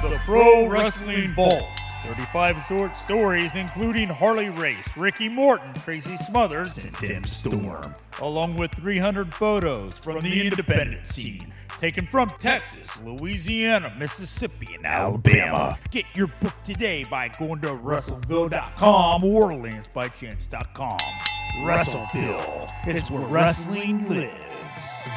The Pro Wrestling Vault. 35 short stories including Harley Race, Ricky Morton, Tracy Smothers, and Tim Storm, along with 300 photos from the independent scene, taken from Texas, Louisiana, Mississippi, and Alabama. Get your book today by going to WrestleVille.com or LanceByChance.com. WrestleVille, it's where wrestling lives.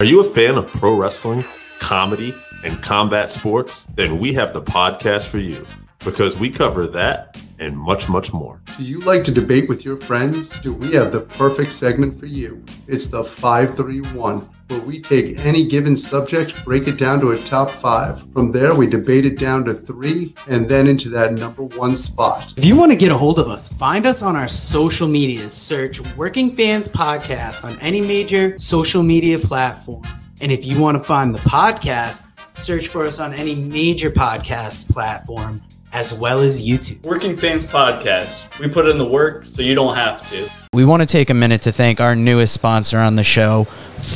Are you a fan of pro wrestling, comedy, and combat sports? Then we have the podcast for you, because we cover that and much, much more. Do you like to debate with your friends? Do we have the perfect segment for you? It's the 531, where we take any given subject, break it down to a top five. From there, we debate it down to three, and then into that number one spot. If you want to get a hold of us, find us on our social media. Search Working Fans Podcast on any major social media platform. And if you want to find the podcast, search for us on any major podcast platform, as well as YouTube. Working Fans Podcast. We put in the work so you don't have to. We want to take a minute to thank our newest sponsor on the show,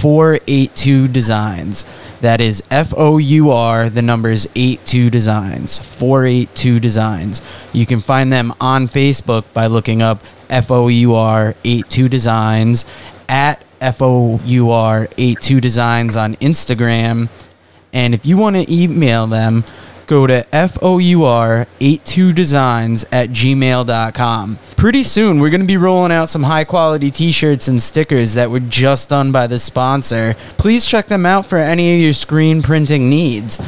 482 Designs. That is F-O-U-R, the numbers 82 Designs, 482 Designs. You can find them on Facebook by looking up F-O-U-R 82 Designs, at FOUR82 Designs on Instagram. And if you want to email them, go to FOUR82designs@gmail.com. Pretty soon, we're going to be rolling out some high-quality t-shirts and stickers that were just done by the sponsor. Please check them out for any of your screen printing needs.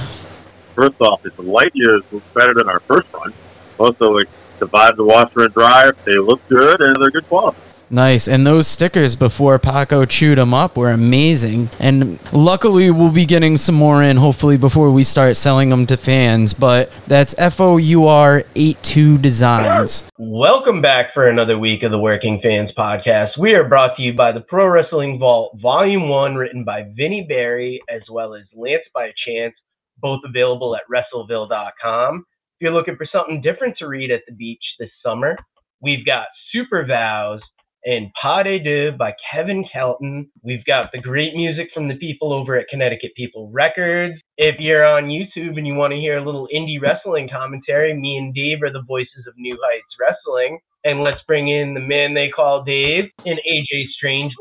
First off, it's light years better than our first one. Also, it survived the washer and dryer. They look good, and they're good quality. Nice, and those stickers before Paco chewed them up were amazing. And luckily, we'll be getting some more in, hopefully, before we start selling them to fans. But that's FOUR82 Designs. Welcome back for another week of the Working Fans Podcast. We are brought to you by the Pro Wrestling Vault, Volume 1, written by Vinnie Barry, as well as Lance by Chance, both available at WrestleVille.com. If you're looking for something different to read at the beach this summer, we've got Super Vows and Pas de Deux by Kevin Kelton. We've got the great music from the people over at Connecticut People Records. If you're on YouTube and you want to hear a little indie wrestling commentary, me and Dave are the voices of New Heights Wrestling. And let's bring in the man they call Dave and AJ Strange.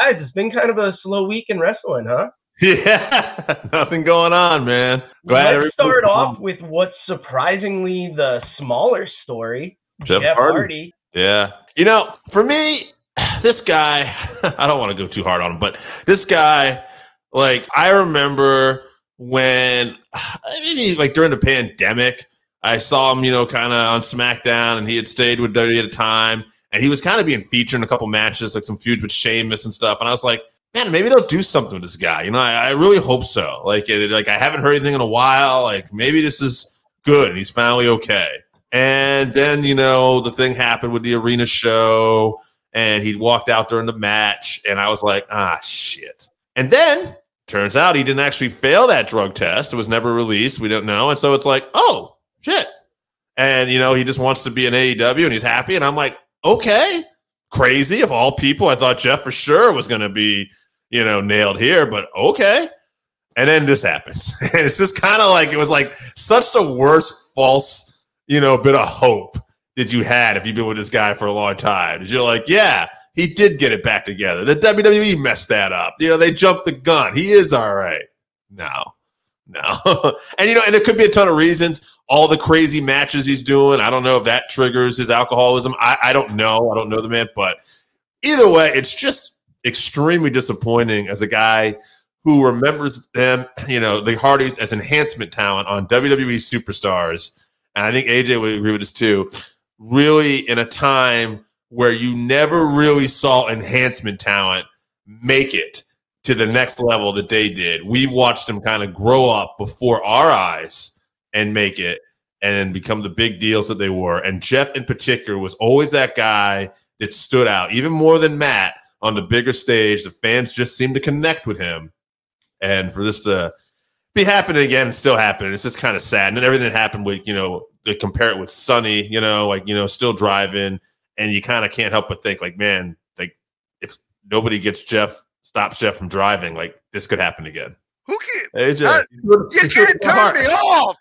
Guys, it's been kind of a slow week in wrestling, huh? Yeah, nothing going on, man. Let's start off with what's surprisingly the smaller story. Jeff Hardy. Yeah. You know, for me, this guy, I don't want to go too hard on him, but this guy, like, I remember when, during the pandemic, I saw him, you know, kind of on SmackDown, and he had stayed with WWE at a time, and he was kind of being featured in a couple matches, like some feuds with Sheamus and stuff, and I was like, man, maybe they'll do something with this guy. You know, I really hope so. I haven't heard anything in a while. Like, maybe this is good, and he's finally okay. And then, you know, the thing happened with the arena show, and he walked out during the match, and I was like, ah, shit. And then, turns out he didn't actually fail that drug test. It was never released. We don't know. And so it's like, oh, shit. And, you know, he just wants to be in AEW, and he's happy. And I'm like, okay, crazy. Of all people, I thought Jeff for sure was going to be, you know, nailed here, but okay. And then this happens. And it's just kind of like, it was like such the worst false, you know, a bit of hope that you had if you've been with this guy for a long time. You're like, yeah, he did get it back together. The WWE messed that up. You know, they jumped the gun. He is all right. No. And, you know, and it could be a ton of reasons. All the crazy matches he's doing, I don't know if that triggers his alcoholism. I don't know. I don't know the man. But either way, it's just extremely disappointing as a guy who remembers them, you know, the Hardys as enhancement talent on WWE Superstars. And I think AJ would agree with this too, really in a time where you never really saw enhancement talent make it to the next level that they did. We watched them kind of grow up before our eyes and make it and become the big deals that they were. And Jeff in particular was always that guy that stood out, even more than Matt, on the bigger stage. The fans just seemed to connect with him. And for this to be happening again, still happening, it's just kind of sad. And then everything that happened with, you know, they compare it with Sunny, you know, like, you know, still driving, and you kind of can't help but think, like, man, like, if nobody stops Jeff from driving, like, this could happen again. Who can AJ? You can't turn me off.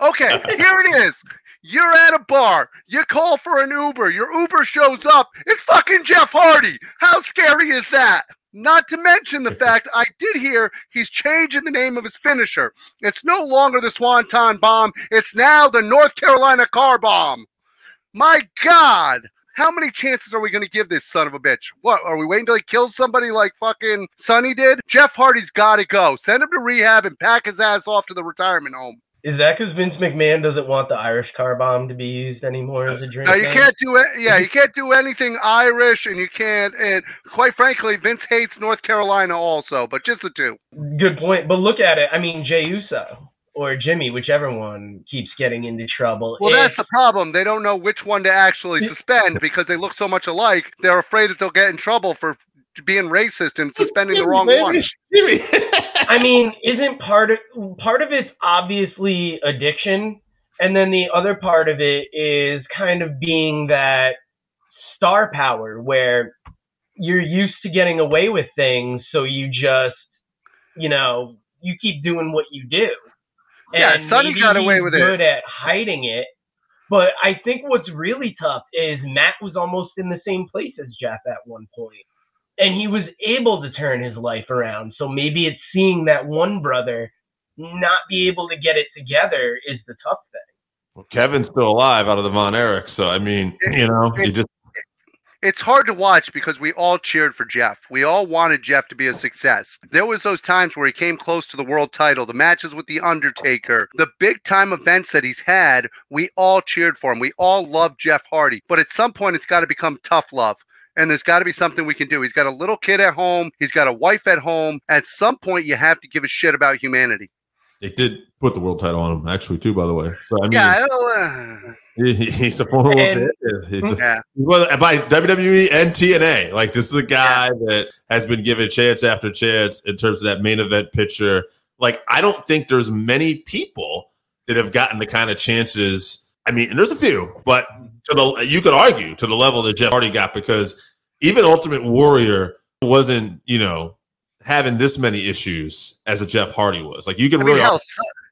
Okay, here it is. You're at a bar. You call for an Uber. Your Uber shows up. It's fucking Jeff Hardy. How scary is that? Not to mention the fact I did hear he's changing the name of his finisher. It's no longer the Swanton Bomb. It's now the North Carolina Car Bomb. My God. How many chances are we going to give this son of a bitch? What, are we waiting till he kills somebody like fucking Sunny did? Jeff Hardy's got to go. Send him to rehab and pack his ass off to the retirement home. Is that because Vince McMahon doesn't want the Irish car bomb to be used anymore as a drink? No, you can't do it. Yeah, you can't do anything Irish, and you can't. And quite frankly, Vince hates North Carolina also, but just the two. Good point. But look at it. I mean, Jey Uso or Jimmy, whichever one, keeps getting into trouble. Well, that's the problem. They don't know which one to actually suspend because they look so much alike. They're afraid that they'll get in trouble for being racist and suspending the wrong one. I mean, isn't part of it's obviously addiction, and then the other part of it is kind of being that star power where you're used to getting away with things, so you just, you know, you keep doing what you do. Yeah, Sonny got away with it. He's good at hiding it, but I think what's really tough is Matt was almost in the same place as Jeff at one point, and he was able to turn his life around. So maybe it's seeing that one brother not be able to get it together is the tough thing. Well, Kevin's still alive out of the Von Erichs, so I mean, you know, you just. It's hard to watch because we all cheered for Jeff. We all wanted Jeff to be a success. There was those times where he came close to the world title, the matches with The Undertaker, the big time events that he's had. We all cheered for him. We all loved Jeff Hardy. But at some point, it's got to become tough love. And there's got to be something we can do. He's got a little kid at home. He's got a wife at home. At some point, you have to give a shit about humanity. They did put the world title on him, actually, too, by the way. So I mean, yeah, he's a former world champion. Yeah. By WWE and TNA. Like, this is a guy that has been given chance after chance in terms of that main event picture. Like, I don't think there's many people that have gotten the kind of chances. I mean, and there's a few, but you could argue to the level that Jeff Hardy got, because even Ultimate Warrior wasn't, you know, having this many issues as a Jeff Hardy was. Like, you can really. Hell,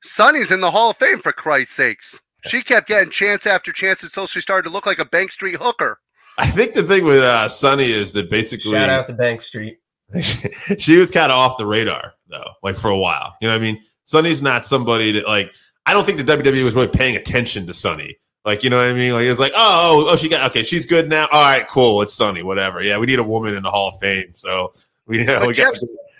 Sonny's in the Hall of Fame, for Christ's sakes. She kept getting chance after chance until she started to look like a Bank Street hooker. I think the thing with Sonny is that basically. Shout out to Bank Street. She was kind of off the radar, though, like for a while. You know what I mean? Sonny's not somebody that, like, I don't think the WWE was really paying attention to Sonny. Like, you know what I mean? Like, it's like, oh, she got, okay, she's good now. All right, cool. It's Sonny, whatever. Yeah, we need a woman in the Hall of Fame. So we got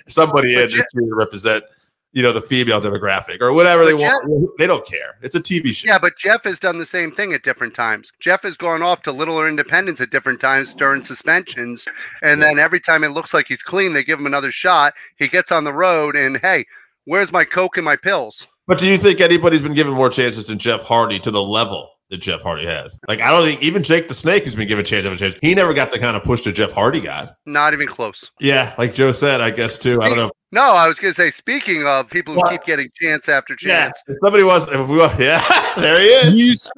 somebody in to represent, you know, the female demographic or whatever they want. They don't care. It's a TV show. Yeah, but Jeff has done the same thing at different times. Jeff has gone off to littler independents at different times during suspensions. And then every time it looks like he's clean, they give him another shot. He gets on the road and, hey, where's my Coke and my pills? But do you think anybody's been given more chances than Jeff Hardy to the level that Jeff Hardy has? Like, I don't think even Jake the Snake has been given chance after chance. He never got the kind of push that Jeff Hardy got. Not even close. Yeah, like Joe said, I guess too. I don't know. No, I was gonna say. Speaking of people who keep getting chance after chance, if somebody was, there he is.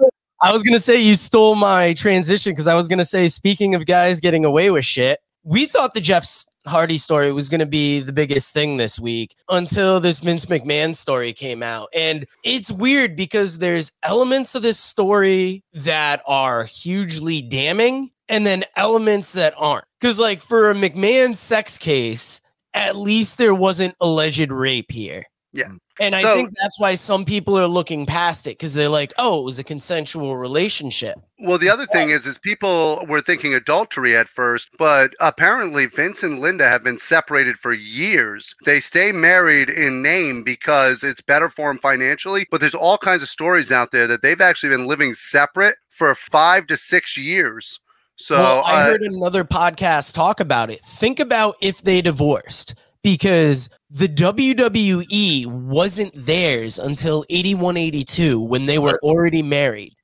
I was gonna say you stole my transition because I was gonna say, speaking of guys getting away with shit, we thought the Jeff Hardy story was going to be the biggest thing this week until this Vince McMahon story came out. And it's weird because there's elements of this story that are hugely damning and then elements that aren't. Because, like, for a McMahon sex case, at least there wasn't alleged rape here. Yeah. And I think that's why some people are looking past it, because they're like, oh, it was a consensual relationship. Well, the other thing is people were thinking adultery at first, but apparently Vince and Linda have been separated for years. They stay married in name because it's better for them financially, but there's all kinds of stories out there that they've actually been living separate for 5 to 6 years. So I heard another podcast talk about it. Think about if they divorced, because the WWE wasn't theirs until 81-82 when they were already married.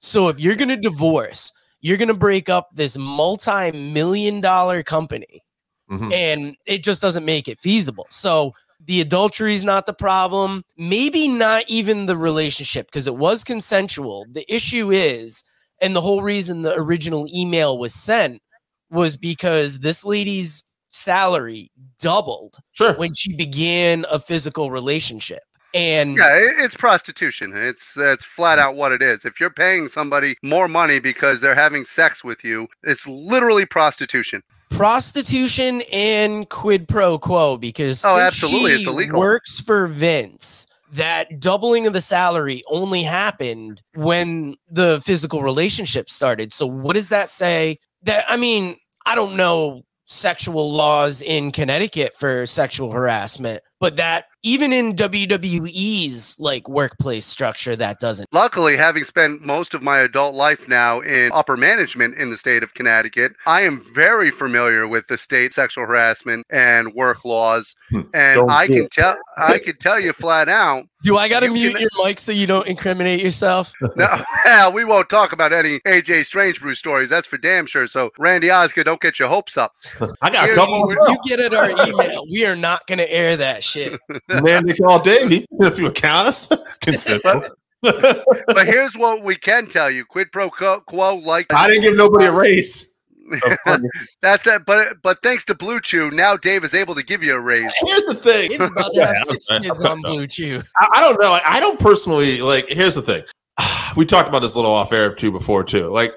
So if you're going to divorce, you're going to break up this multi-million-dollar company, and it just doesn't make it feasible. So the adultery is not the problem, maybe not even the relationship, because it was consensual. The issue is, and the whole reason the original email was sent was because this lady's salary doubled when she began a physical relationship. And yeah, it's prostitution. It's flat out what it is. If you're paying somebody more money because they're having sex with you, it's literally prostitution. Prostitution and quid pro quo, because absolutely, it's illegal. Works for Vince. That doubling of the salary only happened when the physical relationship started. So what does that say? That, I mean, I don't know sexual laws in Connecticut for sexual harassment, but that even in WWE's like workplace structure, that doesn't. Luckily, having spent most of my adult life now in upper management in the state of Connecticut, I am very familiar with the state sexual harassment and work laws. And I can tell you flat out. Do I got to mute your mic so you don't incriminate yourself? No, hell, we won't talk about any AJ Strange Brew stories. That's for damn sure. So, Randy Osga, don't get your hopes up. I got a couple. You get it our email. We are not going to air that shit. Man, they call Davey. If you count us, consider. But here's what we can tell you: quid pro quo. Like I didn't give nobody a raise. That's that. But thanks to Blue Chew, now Dave is able to give you a raise. Here's the thing: Dave's about to have 6 kids on Blue Chew. I don't know. I don't personally like. Here's the thing: we talked about this a little off air too before too. Like,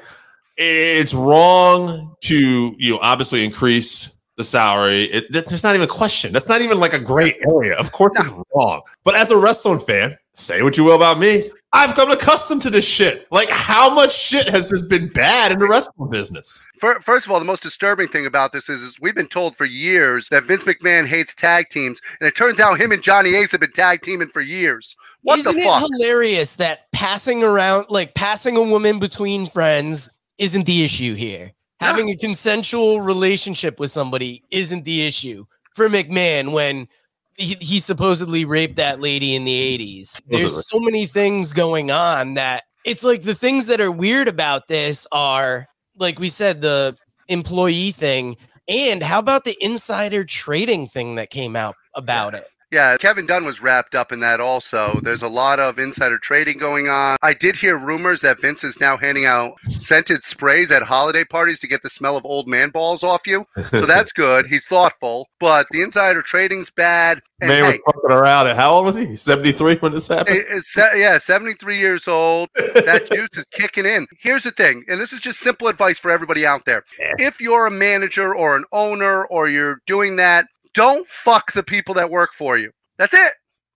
it's wrong to obviously increase the salary. There's not even a question. That's not even like a gray area. Of course it's wrong. But as a wrestling fan, say what you will about me, I've come accustomed to this shit. Like, how much shit has just been bad in the wrestling business? First of all, the most disturbing thing about this is we've been told for years that Vince McMahon hates tag teams, and it turns out him and Johnny Ace have been tag teaming for years. What the fuck? Isn't it hilarious that passing around, like passing a woman between friends isn't the issue here? Having a consensual relationship with somebody isn't the issue for McMahon when he supposedly raped that lady in the 80s. There's so many things going on that it's like the things that are weird about this are, like we said, the employee thing. And how about the insider trading thing that came out about it? Yeah, Kevin Dunn was wrapped up in that also. There's a lot of insider trading going on. I did hear rumors that Vince is now handing out scented sprays at holiday parties to get the smell of old man balls off you. So that's good. He's thoughtful. But the insider trading's bad. And man was fucking around. And how old was he? 73 when this happened? 73 years old. That juice is kicking in. Here's the thing, and this is just simple advice for everybody out there. If you're a manager or an owner or you're doing that, don't fuck the people that work for you. That's it.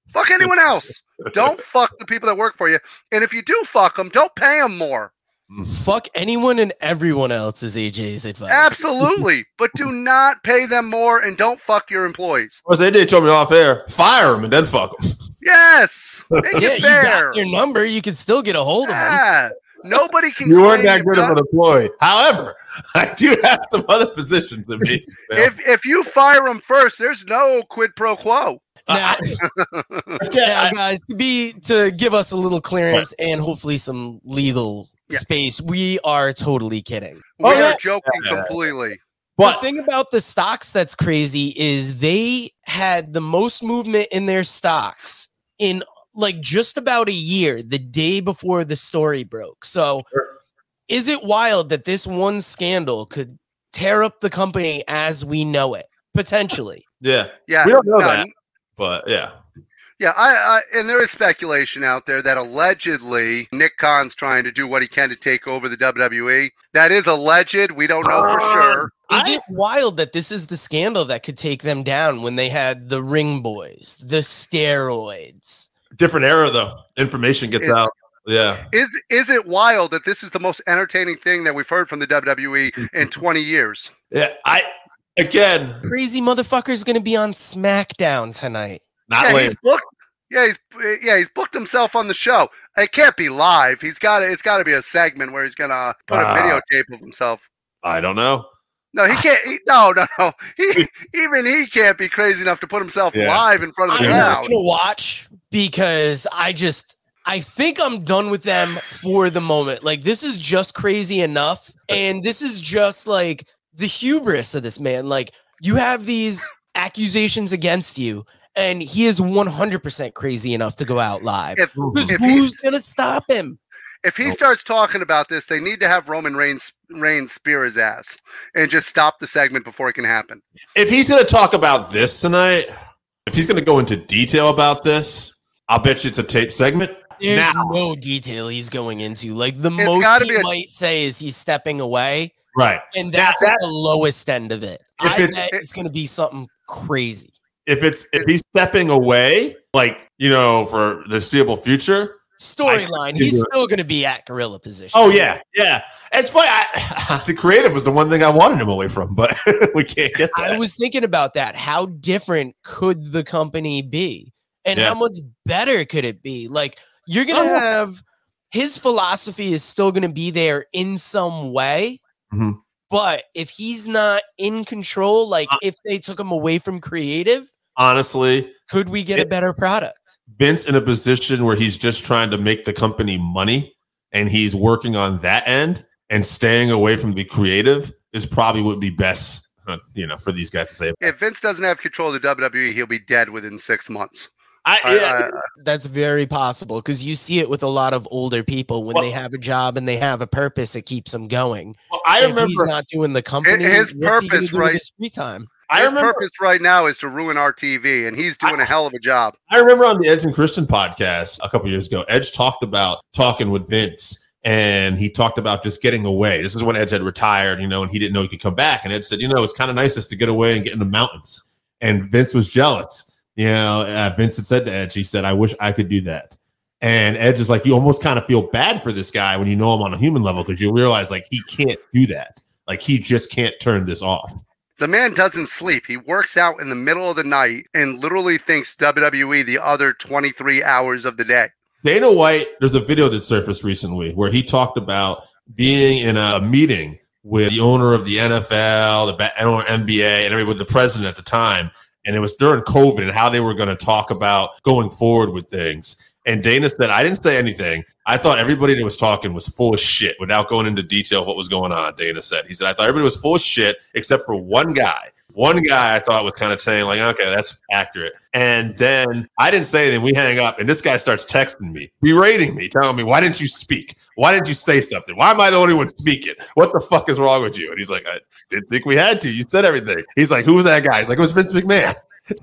Fuck anyone else. Don't fuck the people that work for you. And if you do fuck them, don't pay them more. Fuck anyone and everyone else is AJ's advice. Absolutely. But do not pay them more and don't fuck your employees. Well, they did tell me off air. Fire them and then fuck them. Yes. You got their number. You can still get a hold of them. Nobody can. You weren't that good of an employee. However, I do have some other positions to me. If you fire them first, there's no quid pro quo. Now, guys, to give us a little clearance and hopefully some legal space, we are totally kidding. We are joking completely. But the thing about the stocks that's crazy is they had the most movement in their stocks in like just about a year, the day before the story broke. So is it wild that this one scandal could tear up the company as we know it? Potentially. Yeah. Yeah. We don't know that, but yeah. Yeah, and there is speculation out there that allegedly Nick Khan's trying to do what he can to take over the WWE. That is alleged. We don't know for sure. Is it wild that this is the scandal that could take them down when they had the Ring Boys, the steroids? Different era, though. Information gets out. Yeah. Is it wild that this is the most entertaining thing that we've heard from the WWE in 20 years? Yeah. Again. Crazy motherfucker's going to be on SmackDown tonight. Not late. He's booked himself on the show. It can't be live. It's got to be a segment where he's going to put a videotape of himself. I don't know. No, he can't. No. He can't be crazy enough to put himself live in front of the crowd. I'm not going to watch because I think I'm done with them for the moment. Like, this is just crazy enough. And this is just like the hubris of this man. Like, you have these accusations against you, and he is 100% crazy enough to go out live. Who's going to stop him? If he starts talking about this, they need to have Roman Reigns spear his ass and just stop the segment before it can happen. If he's going to talk about this tonight, if he's going to go into detail about this, I'll bet you it's a tape segment. There's no detail he's going into. Like, the most he might say is he's stepping away. Right. And that's at the lowest end of it. I bet it's going to be something crazy. If he's stepping away, like, you know, for the foreseeable future storyline, he's still going to be at gorilla position. Oh yeah, yeah. It's funny. The creative was the one thing I wanted him away from, but we can't get that. I was thinking about that. How different could the company be, and how much better could it be? Like, you're going to have his philosophy is still going to be there in some way. Mm-hmm. But if he's not in control, like if they took him away from creative, honestly, could we get a better product? Vince in a position where he's just trying to make the company money and he's working on that end and staying away from the creative is probably would be best, you know, for these guys to say. If Vince doesn't have control of the WWE, he'll be dead within 6 months. That's very possible, because you see it with a lot of older people when they have a job and they have a purpose, it keeps them going. Well, I remember he's not doing the company. His purpose, right? His free time. His purpose right now is to ruin our TV, and he's doing a hell of a job. I remember on the Edge and Christian podcast a couple years ago, Edge talked about talking with Vince, and he talked about just getting away. This is when Edge had retired, you know, and he didn't know he could come back. And Edge said, you know, it's kind of nice just to get away and get in the mountains. And Vince was jealous. You know, Vincent said to Edge, he said, I wish I could do that. And Edge is like, you almost kind of feel bad for this guy when you know him on a human level, because you realize, like, he can't do that. Like, he just can't turn this off. The man doesn't sleep. He works out in the middle of the night and literally thinks WWE the other 23 hours of the day. Dana White, there's a video that surfaced recently where he talked about being in a meeting with the owner of the NFL, the NBA, and everybody, with the president at the time. And it was during COVID and how they were going to talk about going forward with things. And Dana said, I didn't say anything. I thought everybody that was talking was full of shit without going into detail of what was going on, Dana said. He said, I thought everybody was full of shit except for one guy. One guy I thought was kind of saying, like, okay, that's accurate. And then I didn't say anything. We hang up, and this guy starts texting me, berating me, telling me, why didn't you speak? Why didn't you say something? Why am I the only one speaking? What the fuck is wrong with you? And he's like, I didn't think we had to. You said everything. He's like, who was that guy? He's like, it was Vince McMahon.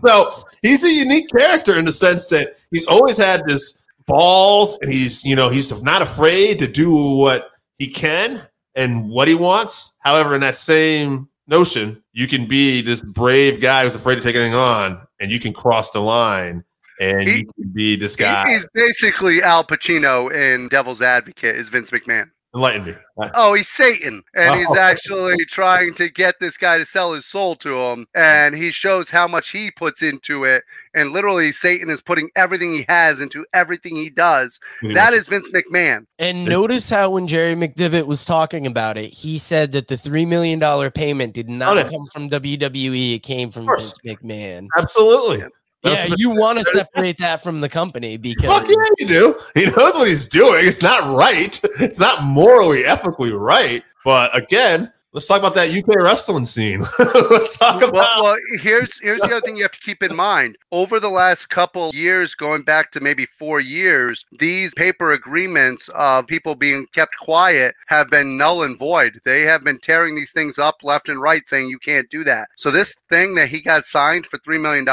So he's a unique character in the sense that he's always had this balls, and he's, you know, he's not afraid to do what he can and what he wants. However, in that same notion, you can be this brave guy who's afraid to take anything on, and you can cross the line, and you can be this guy. He's basically Al Pacino in Devil's Advocate is Vince McMahon. Enlighten me. Oh, he's Satan, and he's actually trying to get this guy to sell his soul to him, and he shows how much he puts into it, and literally Satan is putting everything he has into everything he does. That is Vince McMahon. And notice how when Jerry McDivitt was talking about it, he said that the $3 million payment did not come from WWE. It came from Vince McMahon. Absolutely. Yeah. Yeah, you want to separate that from the company because... Fuck yeah, you do. He knows what he's doing. It's not right. It's not morally, ethically right. But again, let's talk about that UK wrestling scene. Let's talk about... Well, here's the other thing you have to keep in mind. Over the last couple years, going back to maybe 4 years, these paper agreements of people being kept quiet have been null and void. They have been tearing these things up left and right, saying you can't do that. So this thing that he got signed for $3 million...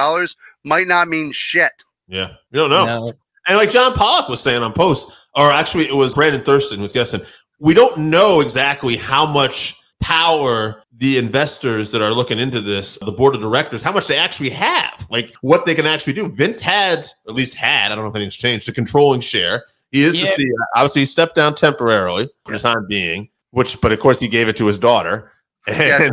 might not mean shit. Yeah, you don't know. No. And like John Pollock was saying on Post, or actually it was Brandon Thurston who was guessing, we don't know exactly how much power the investors that are looking into this, the board of directors, how much they actually have, like what they can actually do. Vince had, at least had, I don't know if anything's changed, the controlling share. He is the CEO. Obviously, he stepped down temporarily for the time being, but of course he gave it to his daughter. Yeah,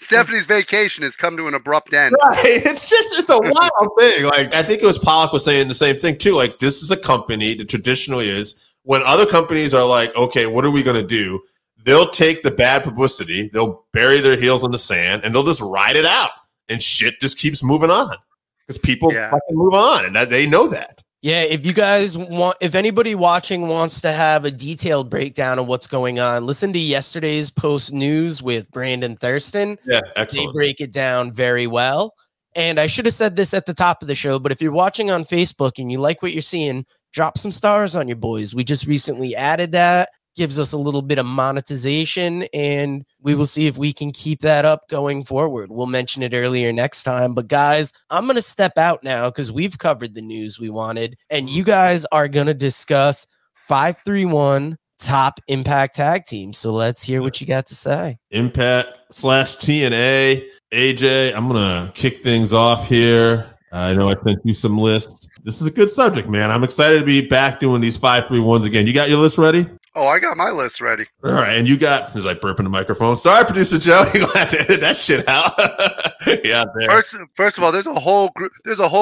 Stephanie's vacation has come to an abrupt end. Right. It's a wild thing. Like, I think it was Pollock was saying the same thing too. Like, this is a company that traditionally is when other companies are like, okay, what are we going to do? They'll take the bad publicity, they'll bury their heels in the sand, and they'll just ride it out, and shit just keeps moving on because people fucking move on, and they know that. Yeah, if you guys want, if anybody watching wants to have a detailed breakdown of what's going on, listen to yesterday's Post News with Brandon Thurston. Yeah, excellent. They break it down very well. And I should have said this at the top of the show, but if you're watching on Facebook and you like what you're seeing, drop some stars on your boys. We just recently added that. Gives us a little bit of monetization, and we will see if we can keep that up going forward. We'll mention it earlier next time. But guys, I'm going to step out now because we've covered the news we wanted, and you guys are going to discuss 531 Top Impact Tag Team. So let's hear what you got to say. Impact/TNA. AJ, I'm going to kick things off here. I know I sent you some lists. This is a good subject, man. I'm excited to be back doing these 531s again. You got your list ready? Oh, I got my list ready. All right, and you got, as I burp in the microphone. Sorry, producer Joe, you're gonna have to edit that shit out. Yeah, man. First of all, there's a whole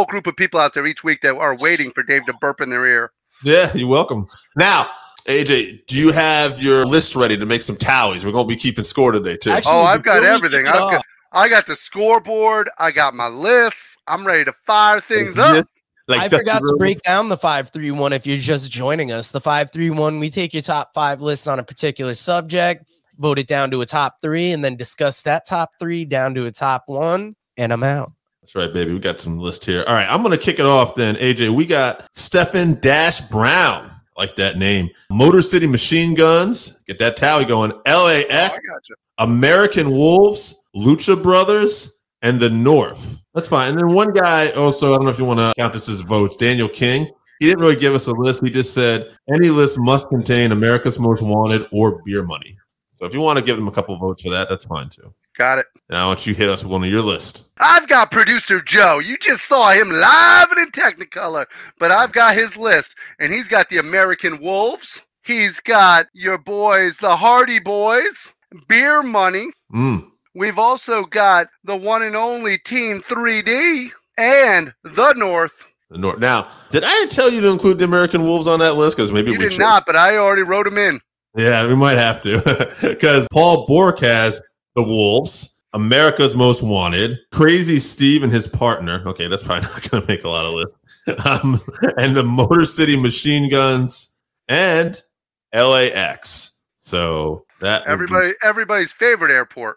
group of people out there each week that are waiting for Dave to burp in their ear. Yeah, you're welcome. Now, AJ, do you have your list ready to make some tallies? We're gonna be keeping score today too. Actually, I've got everything. I got the scoreboard. I got my lists. I'm ready to fire things up. Like I forgot to break down the 531 if you're just joining us. The 531, we take your top five lists on a particular subject, vote it down to a top three, and then discuss that top three down to a top one, and I'm out. That's right, baby. We got some list here. All right, I'm going to kick it off then, AJ. We got Stephen Dash Brown. I like that name. Motor City Machine Guns. Get that tally going. LAX, American Wolves, Lucha Brothers, and The North. That's fine. And then one guy also, I don't know if you want to count this as votes, Daniel King. He didn't really give us a list. He just said, any list must contain America's Most Wanted or Beer Money. So if you want to give them a couple votes for that, that's fine too. Got it. Now, why don't you hit us with one of your list? I've got producer Joe. You just saw him live and in Technicolor, but I've got his list, and he's got the American Wolves. He's got your boys, the Hardy Boys, Beer Money. We've also got the one and only Team 3D and The North. The North. Now, did I tell you to include the American Wolves on that list? Because maybe we did not, but I already wrote them in. Yeah, we might have to. Because Paul Bork has the Wolves, America's Most Wanted, Crazy Steve and his partner. Okay, that's probably not going to make a lot of lists. And the Motor City Machine Guns and LAX. So that everybody's favorite airport.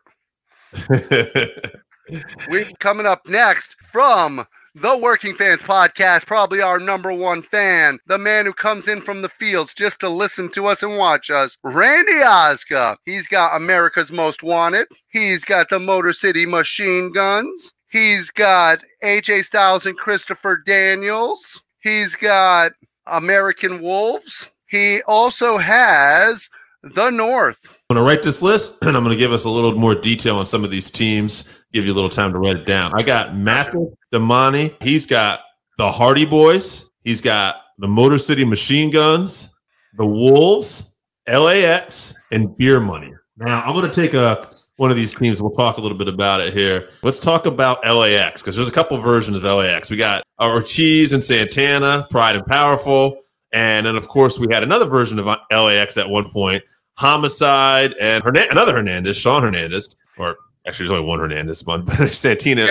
We're coming up next from the Working Fans Podcast, probably our number one fan, the man who comes in from the fields just to listen to us and watch us, Randy Osga. He's got America's Most Wanted. He's got the Motor City Machine Guns. He's got AJ Styles and Christopher Daniels. He's got American Wolves. He also has The North. I'm going to write this list, and I'm going to give us a little more detail on some of these teams, give you a little time to write it down. I got Matthew Damani. He's got the Hardy Boys. He's got the Motor City Machine Guns, the Wolves, LAX, and Beer Money. Now, I'm going to take one of these teams. We'll talk a little bit about it here. Let's talk about LAX, because there's a couple versions of LAX. We got Ortiz and Santana, Pride and Powerful. And then, of course, we had another version of LAX at one point, Homicide and another Hernandez, Sean Hernandez, or actually there's only one Hernandez, but Santana.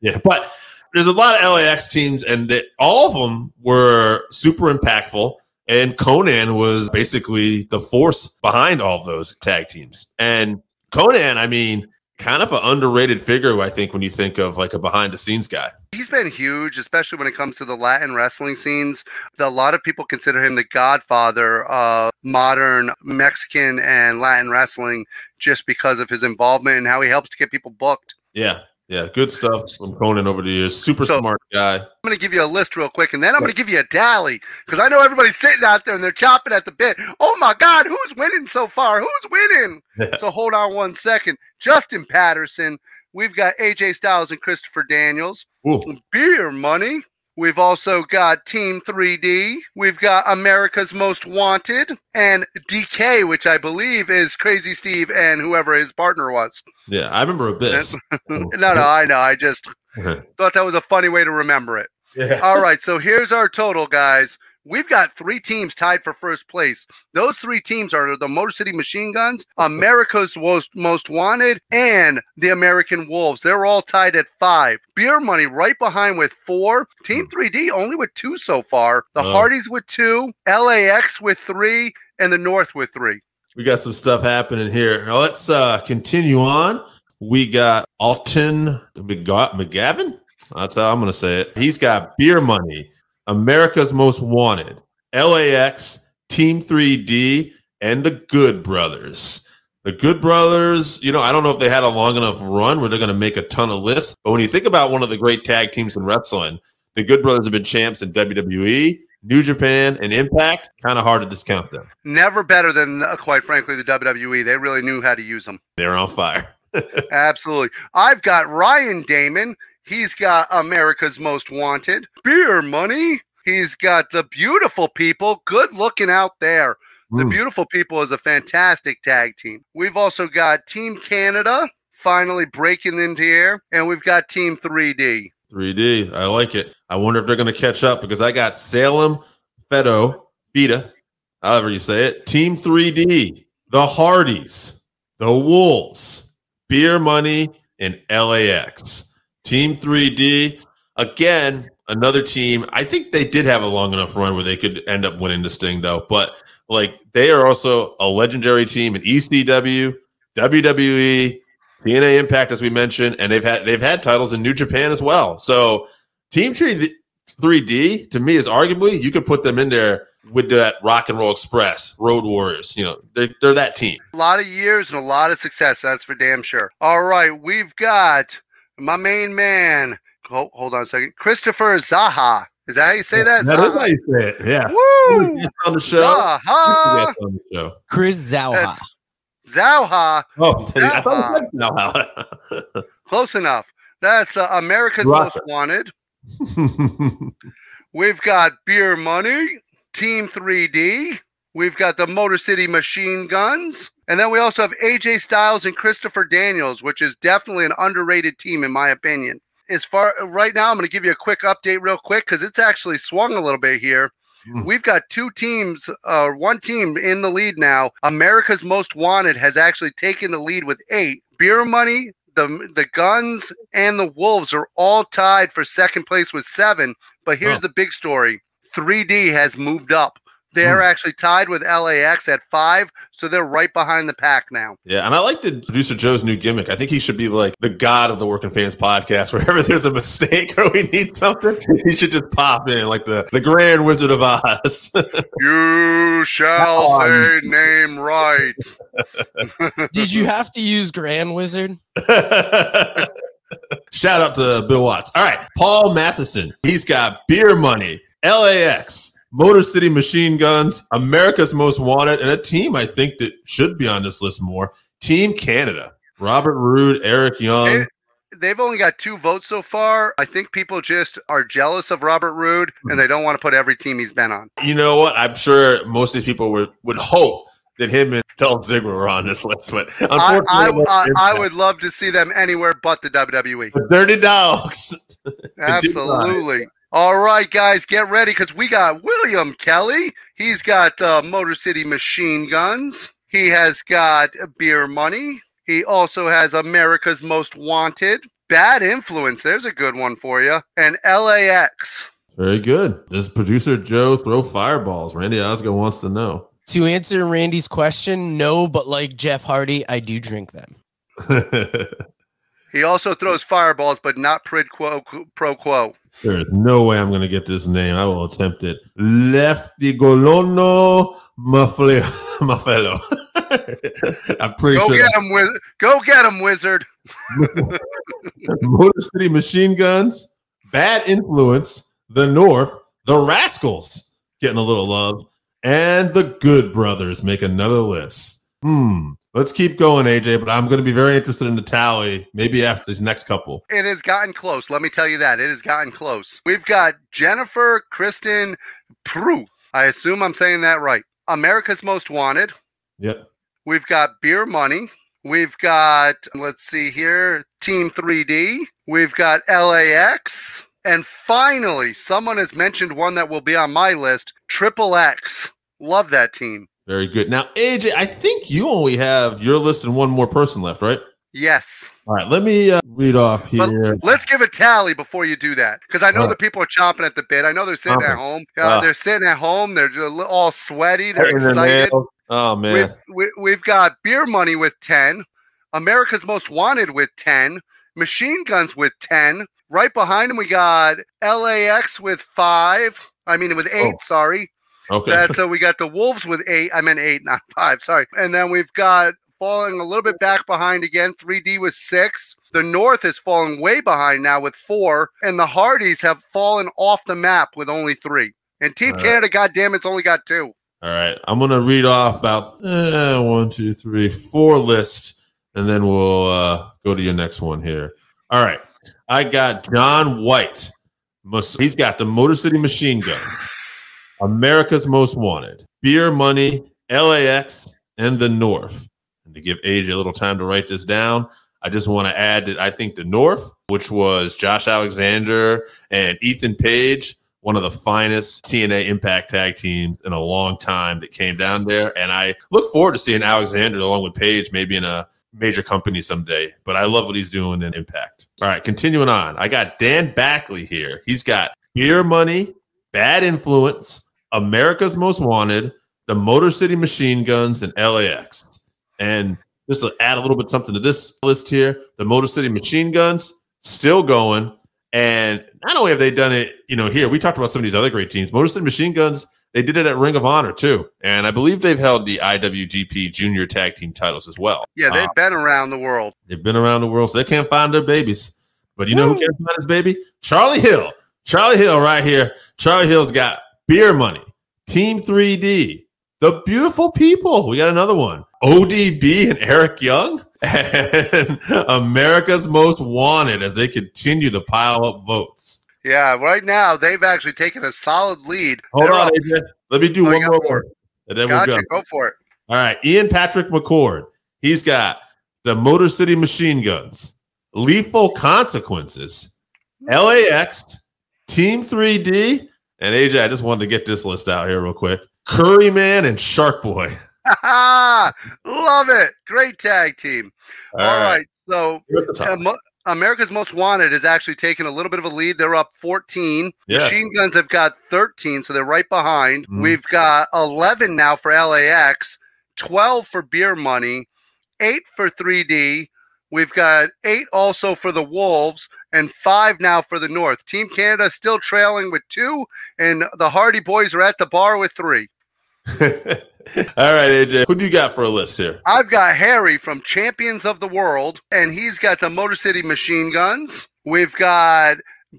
Yeah, but there's a lot of LAX teams, and all of them were super impactful. And Conan was basically the force behind all of those tag teams. And Conan, I mean, kind of an underrated figure, I think, when you think of like a behind-the-scenes guy. He's been huge, especially when it comes to the Latin wrestling scenes. A lot of people consider him the godfather of modern Mexican and Latin wrestling just because of his involvement and how he helps to get people booked. Yeah, good stuff from Conan over the years. Super smart guy. I'm going to give you a list real quick, and then I'm going to give you a tally, because I know everybody's sitting out there and they're chopping at the bit. Oh, my God, who's winning so far? Who's winning? Yeah. So hold on one second. Justin Patterson. We've got AJ Styles and Christopher Daniels. Ooh. Beer Money. We've also got Team 3D. We've got America's Most Wanted and DK, which I believe is Crazy Steve and whoever his partner was. Yeah, I remember Abyss. No, I know. I just thought that was a funny way to remember it. Yeah. All right, so here's our total, guys. We've got three teams tied for first place. Those three teams are the Motor City Machine Guns, America's Most Wanted, and the American Wolves. They're all tied at 5. Beer Money right behind with 4. Team 3D only with 2 so far. The Hardys with 2, LAX with 3, and the North with 3. We got some stuff happening here. Now let's continue on. We got Alton McGavin. That's how I'm going to say it. He's got Beer Money, America's Most Wanted, LAX, Team 3D, and the Good Brothers. The Good Brothers, you know, I don't know if they had a long enough run where they're going to make a ton of lists. But when you think about one of the great tag teams in wrestling, the Good Brothers have been champs in WWE, New Japan, and Impact. Kind of hard to discount them. Never better than, quite frankly, the WWE. They really knew how to use them. They're on fire. Absolutely. I've got Ryan Damon. He's got America's Most Wanted, Beer Money. He's got The Beautiful People. Good looking out there. The Beautiful People is a fantastic tag team. We've also got Team Canada finally breaking into air, and we've got Team 3D. 3D, I like it. I wonder if they're going to catch up, because I got Salem, Feta, however you say it, Team 3D, the Hardys, the Wolves, Beer Money, and LAX. Team 3D, again, another team. I think they did have a long enough run where they could end up winning this thing, though, but like, they are also a legendary team in ECW, WWE, TNA Impact, as we mentioned, and they've had titles in New Japan as well. So Team 3D, to me, is arguably, you could put them in there with that Rock and Roll Express, Road Warriors. You know, they're that team. A lot of years and a lot of success, that's for damn sure. All right, we've got my main man. Oh, hold on a second. Christopher Zaha. Is that how you say that? That is how you say it. Yeah. Woo! He's on the show. Zaha. He's on the show. Chris Zauha. Zauha. Oh, I thought it was like Zauha. Close enough. That's America's Most Wanted. We've got Beer Money, Team 3D. We've got the Motor City Machine Guns. And then we also have AJ Styles and Christopher Daniels, which is definitely an underrated team, in my opinion. As far right now, I'm going to give you a quick update real quick, because it's actually swung a little bit here. We've got two teams, one team in the lead now. America's Most Wanted has actually taken the lead with 8. Beer Money, the Guns, and the Wolves are all tied for second place with 7. But here's the big story. 3D has moved up. They're actually tied with LAX at 5, so they're right behind the pack now. Yeah, and I like the producer Joe's new gimmick. I think he should be like the god of the Working Fans podcast. Wherever there's a mistake or we need something, he should just pop in like the Grand Wizard of Oz. You shall say name right. Did you have to use Grand Wizard? Shout out to Bill Watts. All right, Paul Matheson. He's got Beer Money, LAX, Motor City Machine Guns, America's Most Wanted, and a team I think that should be on this list more, Team Canada. Robert Roode, Eric Young. They've only got 2 votes so far. I think people just are jealous of Robert Roode, and they don't want to put every team he's been on. You know what? I'm sure most of these people would hope that him and Dolph Ziggler were on this list, but unfortunately, I would love to see them anywhere but the WWE. The Dirty Dogs. Absolutely. All right, guys, get ready, because we got William Kelly. He's got Motor City Machine Guns. He has got Beer Money. He also has America's Most Wanted, Bad Influence. There's a good one for you. And LAX. Very good. Does producer Joe throw fireballs? Randy Osga wants to know. To answer Randy's question, no, but like Jeff Hardy, I do drink them. He also throws fireballs, but not pro quo. There is no way I'm going to get this name. I will attempt it. Lefty Golono Mafelo. I'm pretty sure. Go get him, Wizard. Motor City Machine Guns, Bad Influence, The North, The Rascals getting a little love, and The Good Brothers make another list. Let's keep going, AJ, but I'm going to be very interested in the tally, maybe after these next couple. It has gotten close. Let me tell you that. It has gotten close. We've got Jennifer Kristen Prue. I assume I'm saying that right. America's Most Wanted. Yep. We've got Beer Money. We've got, let's see here, Team 3D. We've got LAX. And finally, someone has mentioned one that will be on my list, Triple X. Love that team. Very good. Now, AJ, I think you only have your list and one more person left, right? Yes. All right, let me read off here. But let's give a tally before you do that, because I know the people are chomping at the bit. I know they're sitting at home. They're sitting at home. They're all sweaty. They're excited. Oh, man. We've got Beer Money with 10, America's Most Wanted with 10, Machine Guns with 10. Right behind them, we got LAX with 5, I mean, it was eight. Sorry. Okay. So we got the Wolves with eight. I meant eight, not five. Sorry. And then we've got falling a little bit back behind again. 3D was six. The North is falling way behind now with four. And the Hardys have fallen off the map with only three. And Team Canada, goddamn, it's only got two. All right. I'm going to read off about 1, 2, 3, 4 lists, and then we'll go to your next one here. All right. I got John White. He's got the Motor City Machine Guns, America's Most Wanted, Beer Money, LAX, and The North. And to give AJ a little time to write this down, I just want to add that I think The North, which was Josh Alexander and Ethan Page, one of the finest TNA Impact tag teams in a long time that came down there. And I look forward to seeing Alexander along with Page maybe in a major company someday. But I love what he's doing in Impact. All right, continuing on. I got Dan Backley here. He's got Beer Money, Bad Influence, America's Most Wanted, the Motor City Machine Guns, and LAX. And this will add a little bit something to this list here. The Motor City Machine Guns, still going. And not only have they done it, you know, here, we talked about some of these other great teams. Motor City Machine Guns, they did it at Ring of Honor, too. And I believe they've held the IWGP Junior Tag Team titles as well. Yeah, they've been around the world. They've been around the world, so they can't find their babies. But you know who can't find his baby? Charlie Hill. Charlie Hill right here. Charlie Hill's got Beer Money, Team 3D, The Beautiful People. We got another one. ODB and Eric Young. And America's Most Wanted as they continue to pile up votes. Yeah, right now they've actually taken a solid lead. Hold on, AJ. Let me do one more word. And then we'll go for it. All right, Ian Patrick McCord. He's got the Motor City Machine Guns, Lethal Consequences, LAX, Team 3D, and AJ, I just wanted to get this list out here real quick. Curry Man and Shark Boy. Love it. Great tag team. All right. So America's Most Wanted is actually taking a little bit of a lead. They're up 14. Yes. Machine Guns have got 13, so they're right behind. Mm-hmm. We've got 11 now for LAX, 12 for Beer Money, 8 for 3D. We've got 8 also for the Wolves and 5 now for the North. Team Canada still trailing with 2, and the Hardy Boys are at the bar with 3. All right, AJ, who do you got for a list here? I've got Harry from Champions of the World, and he's got the Motor City Machine Guns. We've got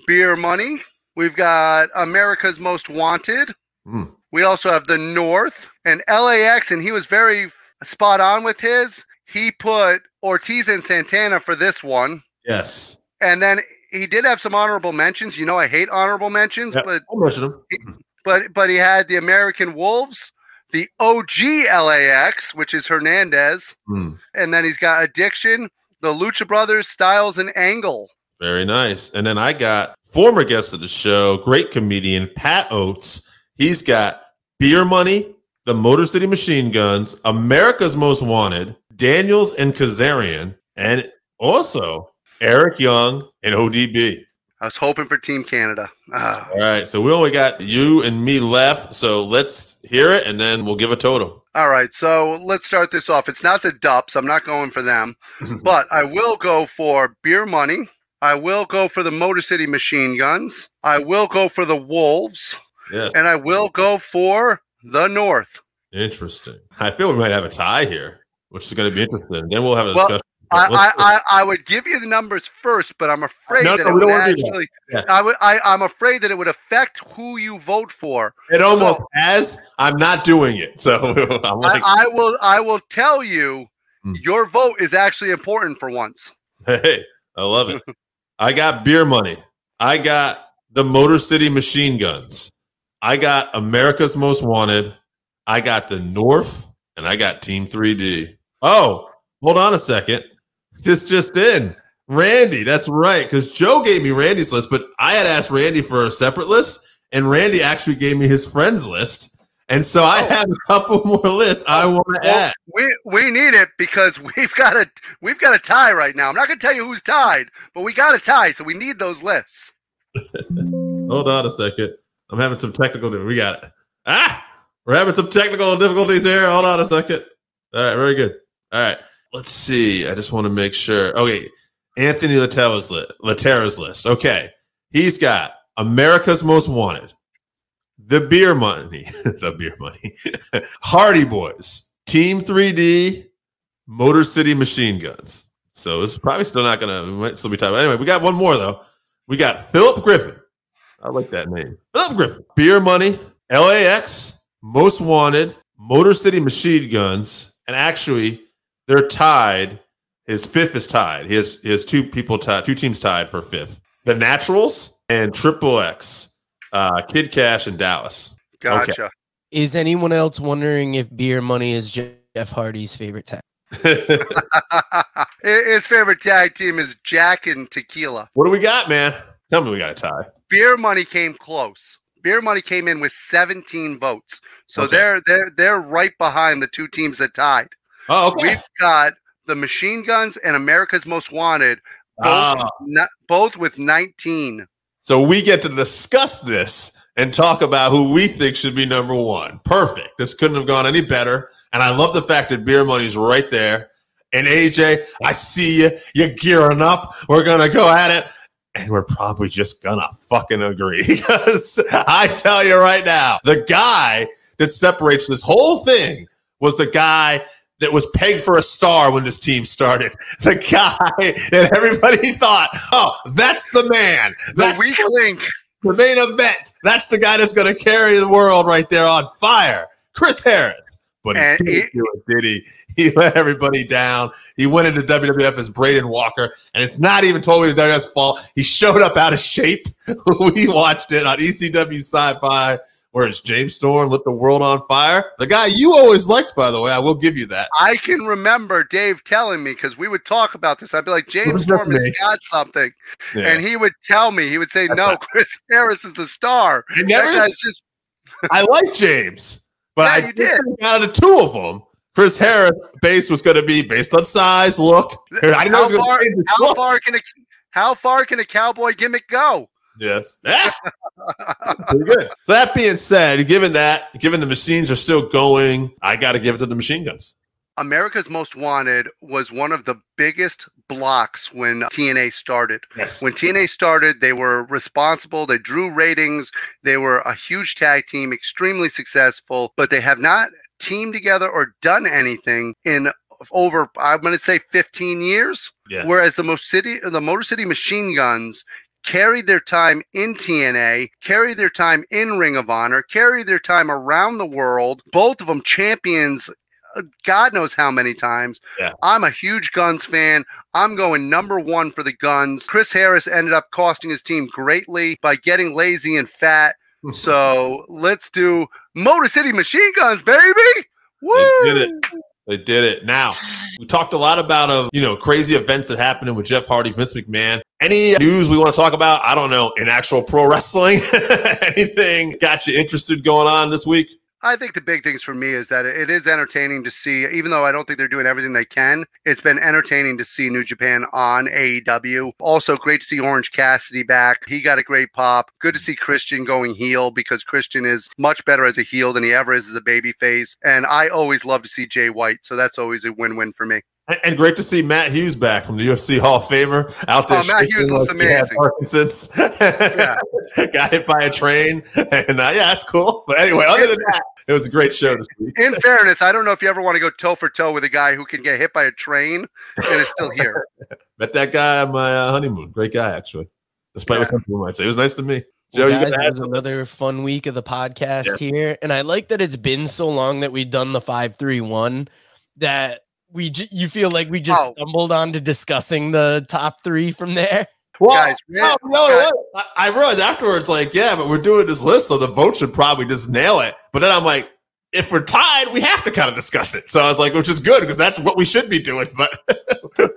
Beer Money. We've got America's Most Wanted. Mm. We also have the North and LAX, and he was very spot on with his. He put Ortiz and Santana for this one. Yes. And then he did have some honorable mentions. You know I hate honorable mentions. Yep. But I'll mention them. But he had the American Wolves, the OG LAX, which is Hernandez. Mm. And then he's got Addiction, the Lucha Brothers, Styles, and Angle. Very nice. And then I got former guest of the show, great comedian, Pat Oates. He's got Beer Money, the Motor City Machine Guns, America's Most Wanted, Daniels and Kazarian, and also Eric Young and ODB. I was hoping for Team Canada. All right, so we only got you and me left, so let's hear it, and then we'll give a total. All right, so let's start this off. It's not the Dups. I'm not going for them, but I will go for Beer Money. I will go for the Motor City Machine Guns. I will go for the Wolves, yes. And I will go for the North. Interesting. I feel we might have a tie here, which is going to be interesting. Then we'll have a discussion. I would give you the numbers first, but I'm afraid that it would actually. Yeah. I'm afraid that it would affect who you vote for. It almost has. I'm not doing it, so I'm like, I will tell you, your vote is actually important for once. Hey, I love it. I got Beer Money. I got the Motor City Machine Guns. I got America's Most Wanted. I got the North, and I got Team 3D. Oh, hold on a second. This just in. Randy, that's right, because Joe gave me Randy's list, but I had asked Randy for a separate list, and Randy actually gave me his friends list. And so I have a couple more lists I want to add. We need it because we've got a tie right now. I'm not going to tell you who's tied, but we got a tie, so we need those lists. Hold on a second. I'm having some technical difficulties. We got it. We're having some technical difficulties here. Hold on a second. All right, very good. All right. Let's see. I just want to make sure. Okay. Anthony Laterra's list. Okay. He's got America's Most Wanted, The Beer Money, The Beer Money, Hardy Boys, Team 3D, Motor City Machine Guns. So it's probably still not going to, we might still be talking about it. Anyway, we got one more, though. We got Philip Griffin. I like that name. Philip Griffin, Beer Money, LAX, Most Wanted, Motor City Machine Guns, and actually they're tied. His fifth is tied. He has two people tied, two teams tied for fifth. The Naturals and Triple X, Kid Cash and Dallas. Gotcha. Okay. Is anyone else wondering if Beer Money is Jeff Hardy's favorite tag? His favorite tag team is Jack and Tequila. What do we got, man? Tell me we got a tie. Beer Money came close. Beer Money came in with 17 votes. So okay. They're right behind the two teams that tied. Oh, okay. We've got the Machine Guns and America's Most Wanted, both with 19. So we get to discuss this and talk about who we think should be number one. Perfect. This couldn't have gone any better. And I love the fact that Beer Money's right there. And AJ, I see you. You're gearing up. We're going to go at it. And we're probably just going to fucking agree. Because I tell you right now, the guy that separates this whole thing was the guy that was pegged for a star when this team started. The guy that everybody thought, oh, that's the man. That's the weak link. The main event. That's the guy that's going to carry the world right there on fire. Chris Harris. But he didn't do it, did he? He let everybody down. He went into WWF as Braden Walker, and it's not even totally the WWF's fault. He showed up out of shape. We watched it on ECW Sci-Fi, where it's James Storm lit the world on fire. The guy you always liked, by the way. I will give you that. I can remember Dave telling me, because we would talk about this. I'd be like, James Storm has got something. Yeah. And he would tell me. He would say, no, Chris Harris is the star. I like James. But yeah, I did think out of the two of them, Chris Harris' base was going to be based on size, look. How far can a cowboy gimmick go? Yes. Yeah. Pretty good. So that being said, given the machines are still going, I got to give it to the Machine Guns. America's Most Wanted was one of the biggest blocks when TNA started. Yes. When TNA started, they were responsible. They drew ratings. They were a huge tag team, extremely successful, but they have not teamed together or done anything in over, I'm going to say 15 years. Yeah. Whereas the Motor City Machine Guns carried their time in TNA, carried their time in Ring of Honor, carried their time around the world. Both of them champions God knows how many times. Yeah. I'm a huge Guns fan. I'm going number one for the Guns. Chris Harris ended up costing his team greatly by getting lazy and fat. So let's do Motor City Machine Guns, baby. Woo! They did it. They did it. Now, we talked a lot about crazy events that happened with Jeff Hardy, Vince McMahon. Any news we want to talk about? I don't know, in actual pro wrestling? Anything got you interested going on this week? I think the big things for me is that it is entertaining to see, even though I don't think they're doing everything they can, it's been entertaining to see New Japan on AEW. Also, great to see Orange Cassidy back. He got a great pop. Good to see Christian going heel, because Christian is much better as a heel than he ever is as a babyface. And I always love to see Jay White, so that's always a win-win for me. And great to see Matt Hughes back from the UFC Hall of Famer out there. Oh, Matt Hughes looks amazing. Parkinson's. Yeah. Got hit by a train. And that's cool. But anyway, other than that, it was a great show this week. In fairness, I don't know if you ever want to go toe for toe with a guy who can get hit by a train and is still here. Met that guy on my honeymoon. Great guy, actually. Despite what some people might say. It was nice to meet. Joe, well, guys, it was another fun week of the podcast here. And I like that it's been so long that we've done the 5-3-1 that you feel like we just stumbled on to discussing the top three from there. Well, guys, no. I realized afterwards, but we're doing this list, so the vote should probably just nail it. But then I'm like, if we're tied, we have to kind of discuss it. So I was like, which is good, because that's what we should be doing. But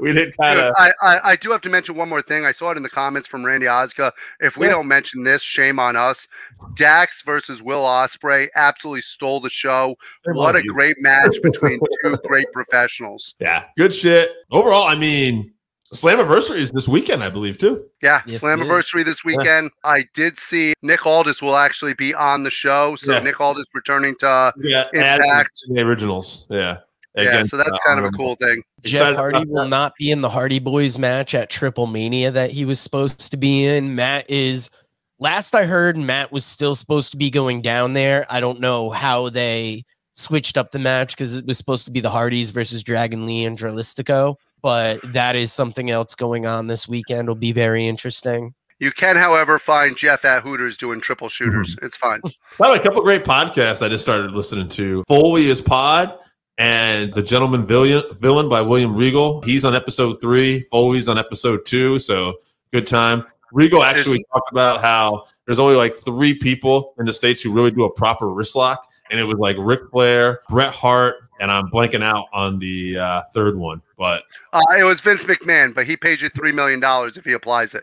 we didn't kind of. I do have to mention one more thing. I saw it in the comments from Randy Osga. If we don't mention this, shame on us. Dax versus Will Ospreay absolutely stole the show. What a great match between two great professionals. Yeah, good shit. Overall, I mean, Slammiversary is this weekend, I believe, too. Yeah, yes, Slammiversary this weekend. Yeah. I did see Nick Aldis will actually be on the show. So Nick Aldis returning to Impact. The originals. Yeah. Again, so that's kind of a cool thing. Jeff Hardy will not be in the Hardy Boys match at Triple Mania that he was supposed to be in. Matt is Last I heard, Matt was still supposed to be going down there. I don't know how they switched up the match because it was supposed to be the Hardys versus Dragon Lee and Dralistico. But that is something else going on this weekend. Will be very interesting. You can, however, find Jeff at Hooters doing triple shooters. It's fine. Well, a couple of great podcasts I just started listening to. Foley is Pod and The Gentleman Villain by William Regal. He's on episode 3. Foley's on episode 2. So good time. Regal actually talked about how there's only like 3 people in the States who really do a proper wrist lock. And it was like Ric Flair, Bret Hart, and I'm blanking out on the third one. But it was Vince McMahon, but he pays you $3 million if he applies it.